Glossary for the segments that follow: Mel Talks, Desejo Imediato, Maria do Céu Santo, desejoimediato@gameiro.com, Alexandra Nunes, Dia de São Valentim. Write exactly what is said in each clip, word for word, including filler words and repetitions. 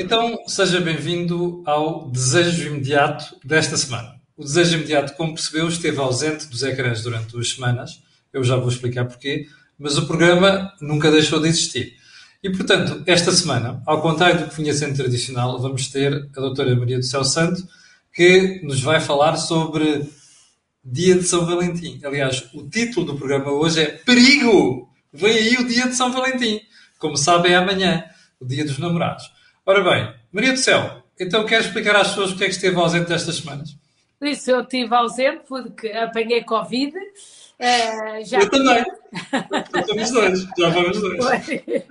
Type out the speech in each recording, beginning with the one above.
Então, seja bem-vindo ao Desejo Imediato desta semana. O Desejo Imediato, como percebeu, esteve ausente dos ecrãs durante duas semanas. Eu já vou explicar porquê, mas o programa nunca deixou de existir. E, portanto, esta semana, ao contrário do que vinha sendo tradicional, vamos ter a doutora Maria do Céu Santo, que nos vai falar sobre Dia de São Valentim. Aliás, o título do programa hoje é Perigo! Vem aí o Dia de São Valentim. Como sabem, é amanhã, o Dia dos Namorados. Ora bem, Maria do Céu, então queres explicar às pessoas porque é que esteve ausente destas semanas? Por isso, eu estive ausente porque apanhei Covid. Uh, já eu tive... também. Estamos dois, já vamos dois. Foi.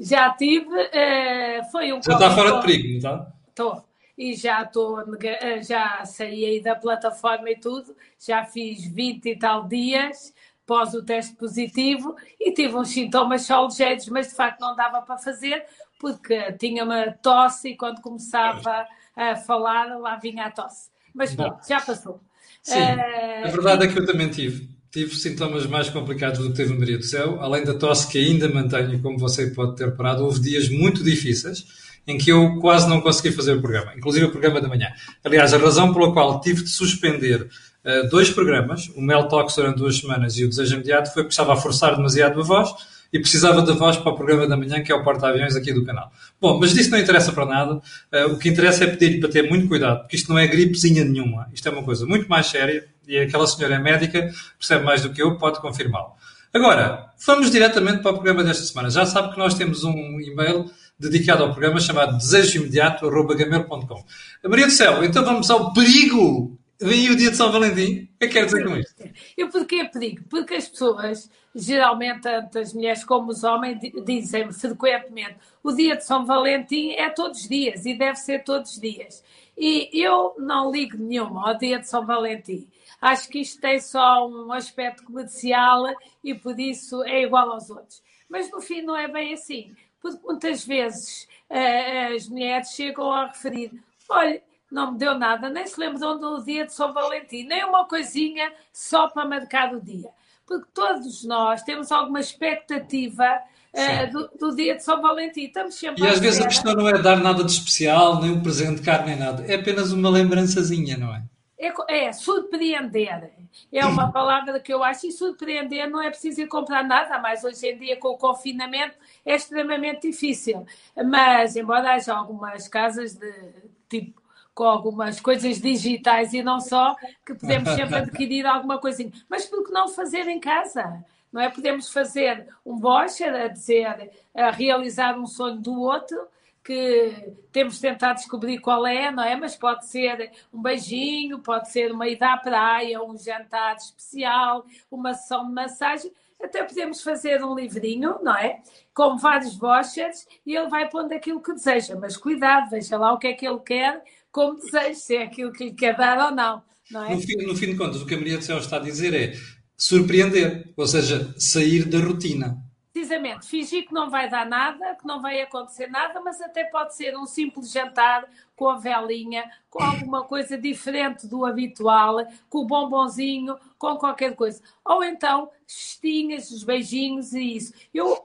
Já tive. Uh, foi um já está fora de perigo, não está? Estou. E já, tô, já saí aí da plataforma e tudo. Já fiz vinte e tal dias após o teste positivo e tive uns sintomas só ligeiros, mas de facto não dava para fazer porque tinha uma tosse e quando começava a falar lá vinha a tosse. Mas bom, pronto, já passou. Sim, uh, a verdade e... é que eu também tive. Tive sintomas mais complicados do que teve a Maria do Céu. Além da tosse que ainda mantenho, como você pode ter parado, houve dias muito difíceis em que eu quase não consegui fazer o programa, inclusive o programa da manhã. Aliás, a razão pela qual tive de suspender uh, dois programas, o Mel Talks durante duas semanas e o Desejo Imediato, foi porque estava a forçar demasiado a voz e precisava da voz para o programa da manhã, que é o porta-aviões aqui do canal. Bom, mas disso não interessa para nada. Uh, o que interessa é pedir-lhe para ter muito cuidado, porque isto não é gripezinha nenhuma. Isto é uma coisa muito mais séria e aquela senhora é médica, percebe mais do que eu, pode confirmá-lo. Agora, vamos diretamente para o programa desta semana. Já sabe que nós temos um e-mail dedicado ao programa chamado desejo imediato arroba gameiro ponto com. Maria do Céu, então vamos ao perigo. Vem aí o Dia de São Valentim. O que é que quer dizer com isto? E porquê é perigo? Porque as pessoas, geralmente tanto as mulheres como os homens, dizem-me frequentemente o Dia de São Valentim é todos os dias e deve ser todos os dias. E eu não ligo nenhuma ao Dia de São Valentim. Acho que isto tem só um aspecto comercial e por isso é igual aos outros. Mas no fim não é bem assim. Porque muitas vezes uh, as mulheres chegam a referir, olha, não me deu nada, nem se lembram do Dia de São Valentim, nem uma coisinha só para marcar o dia. Porque todos nós temos alguma expectativa uh, do, do Dia de São Valentim. Estamos sempre e às vezes a questão não é dar nada de especial, nem um presente caro, nem nada. É apenas uma lembrançazinha, não é? É, é surpreender. É uma palavra que eu acho. E surpreender não é preciso ir comprar nada. Mas hoje em dia, com o confinamento, é extremamente difícil. Mas, embora haja algumas casas de tipo com algumas coisas digitais e não só, que podemos sempre adquirir alguma coisinha. Mas por que não fazer em casa? Não é? Podemos fazer um voucher, a dizer, a realizar um sonho do outro, que temos de tentar descobrir qual é, não é? Mas pode ser um beijinho, pode ser uma ida à praia, um jantar especial, uma sessão de massagem. Até podemos fazer um livrinho, não é? Com vários vouchers e ele vai pondo aquilo que deseja. Mas cuidado, veja lá o que é que ele quer, como deseja, se é aquilo que lhe quer dar ou não, não é? No fim, no fim de contas, o que a Maria do Céu está a dizer é surpreender, ou seja, sair da rotina. Precisamente, fingir que não vai dar nada, que não vai acontecer nada, mas até pode ser um simples jantar com a velinha, com alguma coisa diferente do habitual, com o bombonzinho, com qualquer coisa. Ou então, festinhas, os beijinhos e isso. Eu,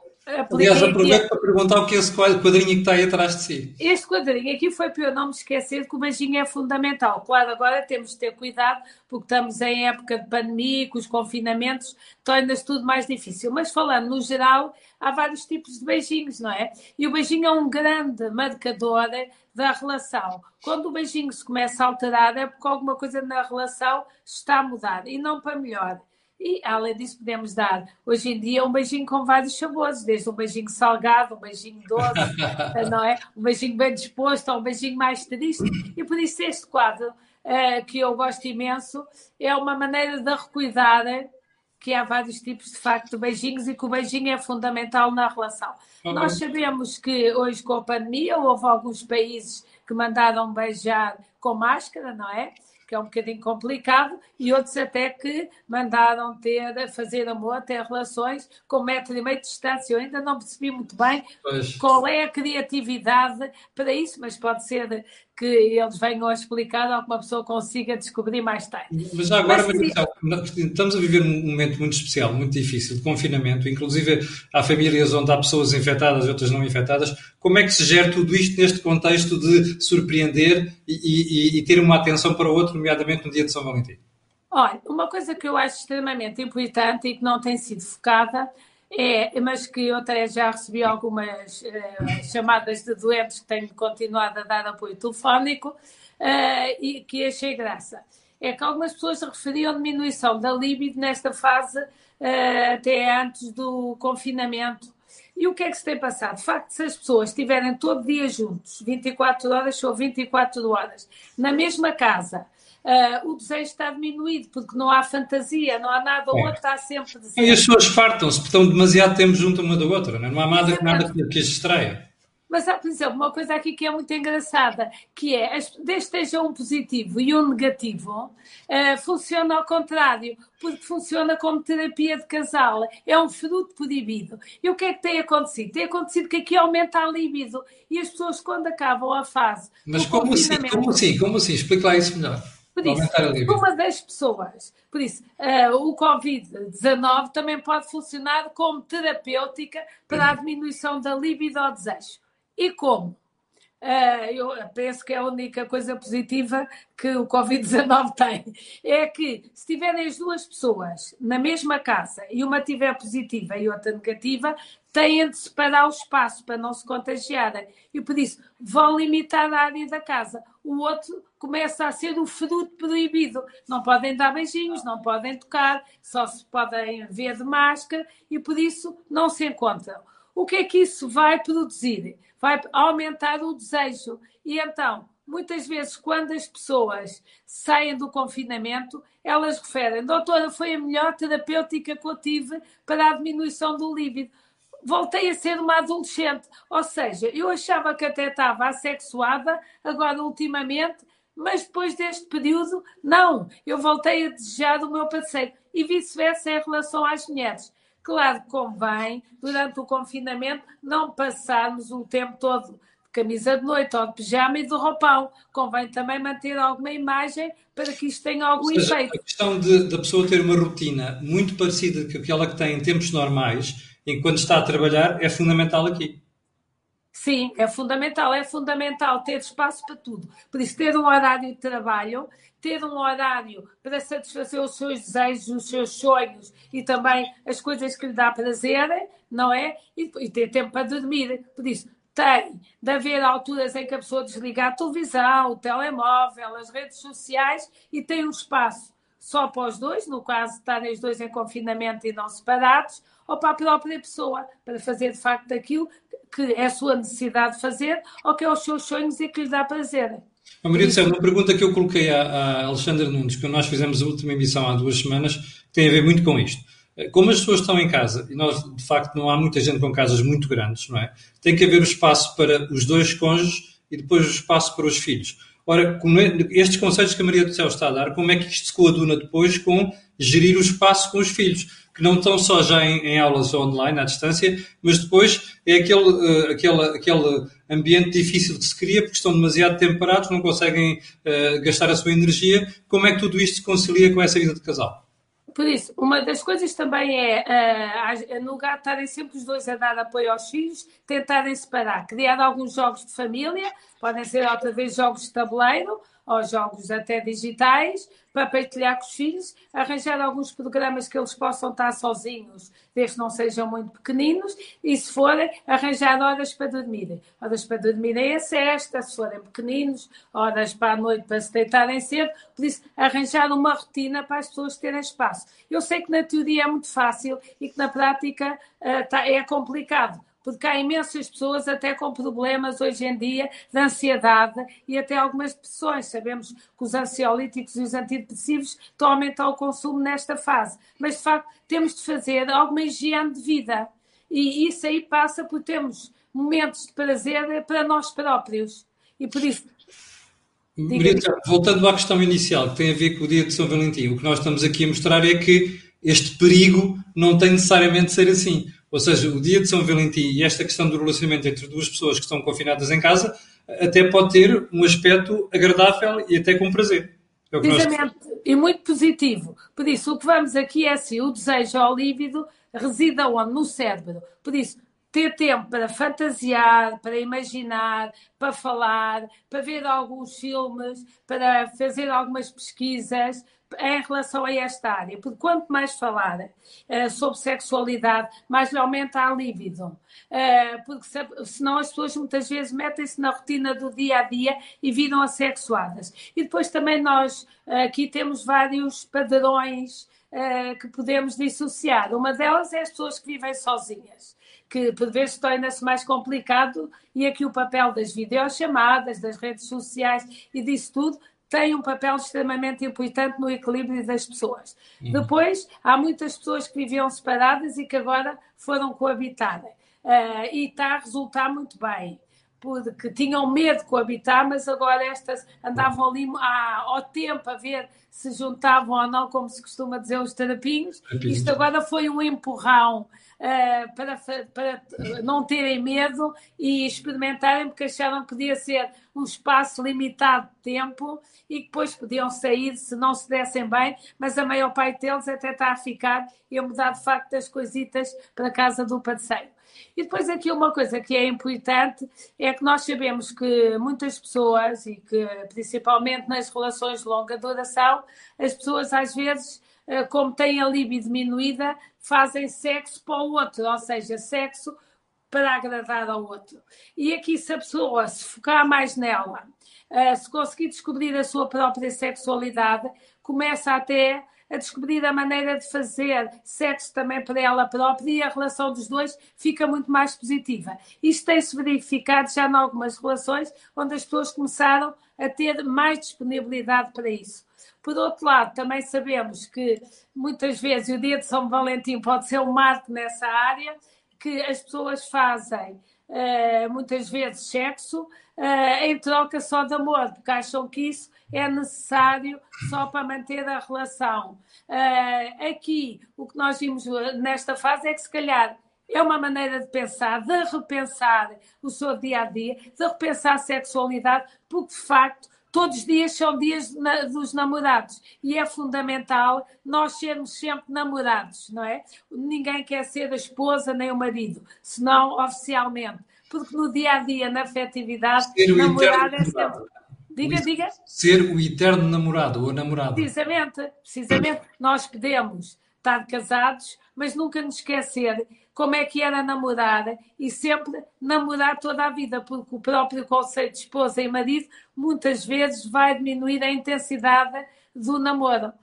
aliás, aproveito para perguntar o que é esse quadrinho que está aí atrás de si. Este quadrinho aqui foi para eu não me esquecer que o beijinho é fundamental. Claro, agora temos de ter cuidado porque estamos em época de pandemia, com os confinamentos, torna-se tudo mais difícil. Mas falando no geral, há vários tipos de beijinhos, não é? E o beijinho é um grande marcador da relação. Quando o beijinho se começa a alterar é porque alguma coisa na relação está a mudar e não para melhor. E, além disso, podemos dar, hoje em dia, um beijinho com vários sabores, desde um beijinho salgado, um beijinho doce, não é? Um beijinho bem disposto, ou um beijinho mais triste. E, por isso, este quadro, uh, que eu gosto imenso, é uma maneira de recuidar que há vários tipos, de facto, de beijinhos e que o beijinho é fundamental na relação. Uhum. Nós sabemos que, hoje, com a pandemia, houve alguns países que mandaram beijar com máscara, não é? que é um bocadinho complicado, e outros até que mandaram ter, fazer amor, ter relações com metro e meio de distância. Eu ainda não percebi muito bem pois. Qual é a criatividade para isso, mas pode ser que eles venham a explicar ou que uma pessoa consiga descobrir mais tarde. Mas já agora, mas, Maria, se... estamos a viver um momento muito especial, muito difícil, de confinamento, inclusive há famílias onde há pessoas infectadas e outras não infectadas. Como é que se gera tudo isto neste contexto de surpreender e, e, e ter uma atenção para o outro, nomeadamente no dia de São Valentim? Olha, uma coisa que eu acho extremamente importante e que não tem sido focada é, mas que eu até já recebi algumas uh, chamadas de doentes que tenho continuado a dar apoio telefónico uh, e que achei graça. É que algumas pessoas referiam a diminuição da libido nesta fase uh, até antes do confinamento. E o que é que se tem passado? De facto, se as pessoas estiverem todo dia juntos, vinte e quatro horas ou vinte e quatro horas, na mesma casa... Uh, o desejo está diminuído, porque não há fantasia, não há nada, o é. Outro está sempre desejo. E as pessoas fartam-se, porque estão demasiado tempo junto uma da outra, não, é? Não há nada, nada que, que as distraia. Mas há, por exemplo, uma coisa aqui que é muito engraçada, que é, desde esteja um positivo e um negativo, uh, funciona ao contrário, porque funciona como terapia de casal, é um fruto proibido. E o que é que tem acontecido? Tem acontecido que aqui aumenta a libido, e as pessoas quando acabam a fase... Mas como assim? Como assim? Como assim? Explica lá isso melhor. Por isso, uma das pessoas, por isso, uh, o covid dezenove também pode funcionar como terapêutica para a diminuição da libido ao desejo. E como? Uh, eu penso que é a única coisa positiva que o covid dezenove tem. É que se tiverem as duas pessoas na mesma casa e uma tiver positiva e outra negativa, têm de separar o espaço para não se contagiarem. E por isso vão limitar a área da casa. O outro... começa a ser o fruto proibido. Não podem dar beijinhos, não podem tocar, só se podem ver de máscara e por isso não se encontram. O que é que isso vai produzir? Vai aumentar o desejo. E então, muitas vezes, quando as pessoas saem do confinamento, elas referem, doutora, foi a melhor terapêutica que eu tive para a diminuição do líbido. Voltei a ser uma adolescente. Ou seja, eu achava que até estava assexuada, agora ultimamente... mas depois deste período, não, eu voltei a desejar o meu parceiro e vice-versa em relação às mulheres. Claro que convém, durante o confinamento, não passarmos o tempo todo de camisa de noite ou de pijama e de roupão. Convém também manter alguma imagem para que isto tenha algum ou seja, efeito. A questão de, da pessoa ter uma rotina muito parecida com aquela que tem em tempos normais, enquanto está a trabalhar, é fundamental aqui. Sim, é fundamental, é fundamental ter espaço para tudo. Por isso, ter um horário de trabalho, ter um horário para satisfazer os seus desejos, os seus sonhos e também as coisas que lhe dá prazer, não é? E, e ter tempo para dormir. Por isso, tem de haver alturas em que a pessoa desliga a televisão, o telemóvel, as redes sociais e tem um espaço só para os dois, no caso de estarem os dois em confinamento e não separados, ou para a própria pessoa, para fazer de facto aquilo que é a sua necessidade de fazer ou que é os seus sonhos e que lhe dá prazer. A Maria do Céu, uma pergunta que eu coloquei à Alexandra Nunes, que nós fizemos a última emissão há duas semanas, tem a ver muito com isto. Como as pessoas estão em casa, e nós, de facto, não há muita gente com casas muito grandes, não é? Tem que haver o espaço para os dois cônjuges e depois o espaço para os filhos. Ora, estes conceitos que a Maria do Céu está a dar, como é que isto se coaduna depois com gerir o espaço com os filhos, que não estão só já em, em aulas online, à distância, mas depois é aquele, uh, aquele, aquele ambiente difícil que se cria porque estão demasiado tempo parados, não conseguem uh, gastar a sua energia. Como é que tudo isto se concilia com essa vida de casal? Por isso, uma das coisas também é, uh, no lugar de estarem sempre os dois a dar apoio aos filhos, tentarem separar, criar alguns jogos de família, podem ser outra vez jogos de tabuleiro, ou jogos até digitais, para partilhar com os filhos, arranjar alguns programas que eles possam estar sozinhos, desde que não sejam muito pequeninos, e se forem, arranjar horas para dormirem. Horas para dormirem é sexta, se forem pequeninos, horas para a noite para se deitarem cedo, por isso, arranjar uma rotina para as pessoas terem espaço. Eu sei que na teoria é muito fácil e que na prática é complicado, porque há imensas pessoas até com problemas hoje em dia de ansiedade e até algumas depressões. Sabemos que os ansiolíticos e os antidepressivos estão a aumentar o consumo nesta fase. Mas, de facto, temos de fazer alguma higiene de vida. E isso aí passa por termos momentos de prazer para nós próprios. E por isso... Maria, voltando à questão inicial, que tem a ver com o dia de São Valentim, o que nós estamos aqui a mostrar é que este perigo não tem necessariamente de ser assim. Ou seja, o dia de São Valentim e esta questão do relacionamento entre duas pessoas que estão confinadas em casa até pode ter um aspecto agradável e até com prazer. É o que nós... E muito positivo. Por isso, o que vamos aqui é se assim, o desejo ao líbido resida onde? No cérebro. Por isso, ter tempo para fantasiar, para imaginar, para falar, para ver alguns filmes, para fazer algumas pesquisas em relação a esta área, porque quanto mais falar uh, sobre sexualidade, mais lhe aumenta a libido, uh, porque se, senão as pessoas muitas vezes metem-se na rotina do dia-a-dia e viram assexuadas. E depois também nós uh, aqui temos vários padrões uh, que podemos dissociar. Uma delas é as pessoas que vivem sozinhas, que por vezes torna-se mais complicado, e aqui o papel das videochamadas, das redes sociais e disso tudo tem um papel extremamente importante no equilíbrio das pessoas. Uhum. Depois, há muitas pessoas que viviam separadas e que agora foram coabitadas. Uh, e está a resultar muito bem, porque tinham medo de coabitar, mas agora estas andavam ali há, ao tempo a ver se juntavam ou não, como se costuma dizer os terapinhos. Rapinhos. Isto agora foi um empurrão uh, para, para não terem medo e experimentarem, porque acharam que podia ser um espaço limitado de tempo e que depois podiam sair se não se dessem bem, mas a maior parte deles até está a ficar e a mudar de facto as coisitas para a casa do parceiro. E depois aqui uma coisa que é importante é que nós sabemos que muitas pessoas, e que principalmente nas relações de longa duração, as pessoas às vezes, como têm a libido diminuída, fazem sexo para o outro, ou seja, sexo para agradar ao outro. E aqui se a pessoa se focar mais nela, se conseguir descobrir a sua própria sexualidade, começa até a descobrir a maneira de fazer sexo também para ela própria e a relação dos dois fica muito mais positiva. Isto tem-se verificado já em algumas relações onde as pessoas começaram a ter mais disponibilidade para isso. Por outro lado, também sabemos que muitas vezes o dia de São Valentim pode ser um marco nessa área, que as pessoas fazem uh, muitas vezes sexo uh, em troca só de amor, porque acham que isso é necessário só para manter a relação. Uh, aqui, o que nós vimos nesta fase é que, se calhar, é uma maneira de pensar, de repensar o seu dia-a-dia, de repensar a sexualidade, porque, de facto, todos os dias são dias na, dos namorados e é fundamental nós sermos sempre namorados, não é? Ninguém quer ser a esposa nem o marido, senão oficialmente, porque no dia-a-dia, na afetividade, namorar é sempre... Diga, diga. Ser o eterno namorado ou namorada. Precisamente, precisamente. Nós podemos estar casados, mas nunca nos esquecer como é que era namorar e sempre namorar toda a vida, porque o próprio conceito de esposa e marido muitas vezes vai diminuir a intensidade do namoro.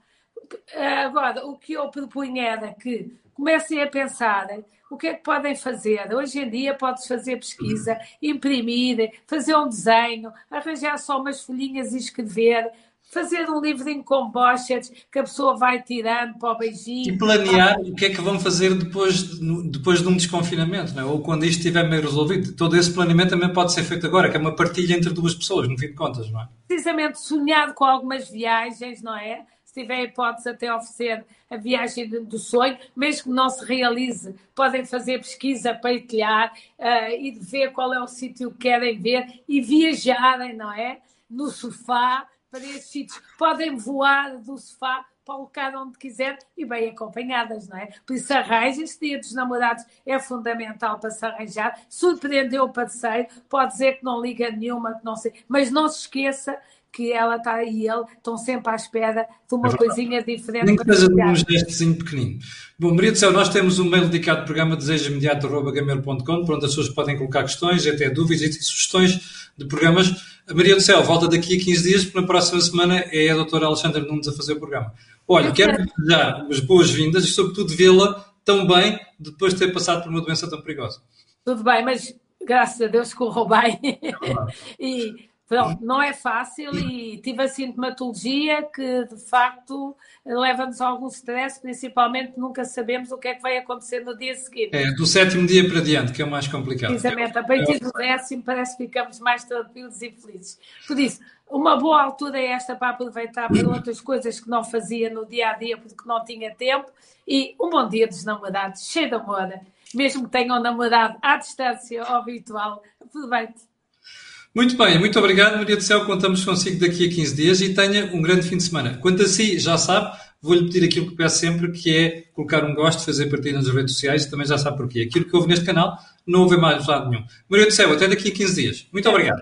Agora, o que eu propunha era que comecem a pensar o que é que podem fazer. Hoje em dia podes fazer pesquisa, imprimir, fazer um desenho, arranjar só umas folhinhas e escrever, fazer um livrinho com bochas que a pessoa vai tirando para o beijinho. E planear o que é que vão fazer depois, depois de um desconfinamento, não é? Ou quando isto estiver meio resolvido. Todo esse planeamento também pode ser feito agora, que é uma partilha entre duas pessoas, no fim de contas, não é? Precisamente sonhado com algumas viagens, não é? Se tiver a hipótese até oferecer a viagem do sonho, mesmo que não se realize, podem fazer pesquisa, partilhar uh, e ver qual é o sítio que querem ver e viajarem, não é? No sofá, para esses sítios. Podem voar do sofá para o lugar onde quiser e bem acompanhadas, não é? Por isso arranjem, este dia dos namorados é fundamental para se arranjar, surpreender o parceiro, pode dizer que não liga nenhuma, que não sei, mas não se esqueça que ela está e ele estão sempre à espera de uma é coisinha diferente. Nem que seja de um gestozinho pequenino. Bom, Maria do Céu, nós temos um mail dedicado ao programa desejo imediato arroba gameiro ponto com, onde as pessoas podem colocar questões, até dúvidas e sugestões de programas. A Maria do Céu volta daqui a quinze dias, porque na próxima semana é a doutora Alexandra Nunes a fazer o programa. Olha, eu quero desejar as boas-vindas e, sobretudo, vê-la tão bem depois de ter passado por uma doença tão perigosa. Tudo bem, mas graças a Deus correu bem. É e Então, não é fácil e tive a sintomatologia que, de facto, leva-nos a algum stress, principalmente nunca sabemos o que é que vai acontecer no dia seguinte. É, do sétimo dia para diante, que é o mais complicado. Exatamente, a partir do décimo parece que ficamos mais tranquilos e felizes. Por isso, uma boa altura é esta para aproveitar para outras coisas que não fazia no dia-a-dia porque não tinha tempo. E um bom dia dos namorados, cheio de amor. Mesmo que tenham namorado à distância ou virtual, aproveite. Muito bem, muito obrigado, Maria do Céu. Contamos consigo daqui a quinze dias e tenha um grande fim de semana. Quanto a si, já sabe, vou-lhe pedir aquilo que peço sempre, que é colocar um gosto, fazer partilha nas redes sociais e também já sabe porquê. Aquilo que houve neste canal não houve mais lado nenhum. Maria do Céu, até daqui a quinze dias. Muito obrigado.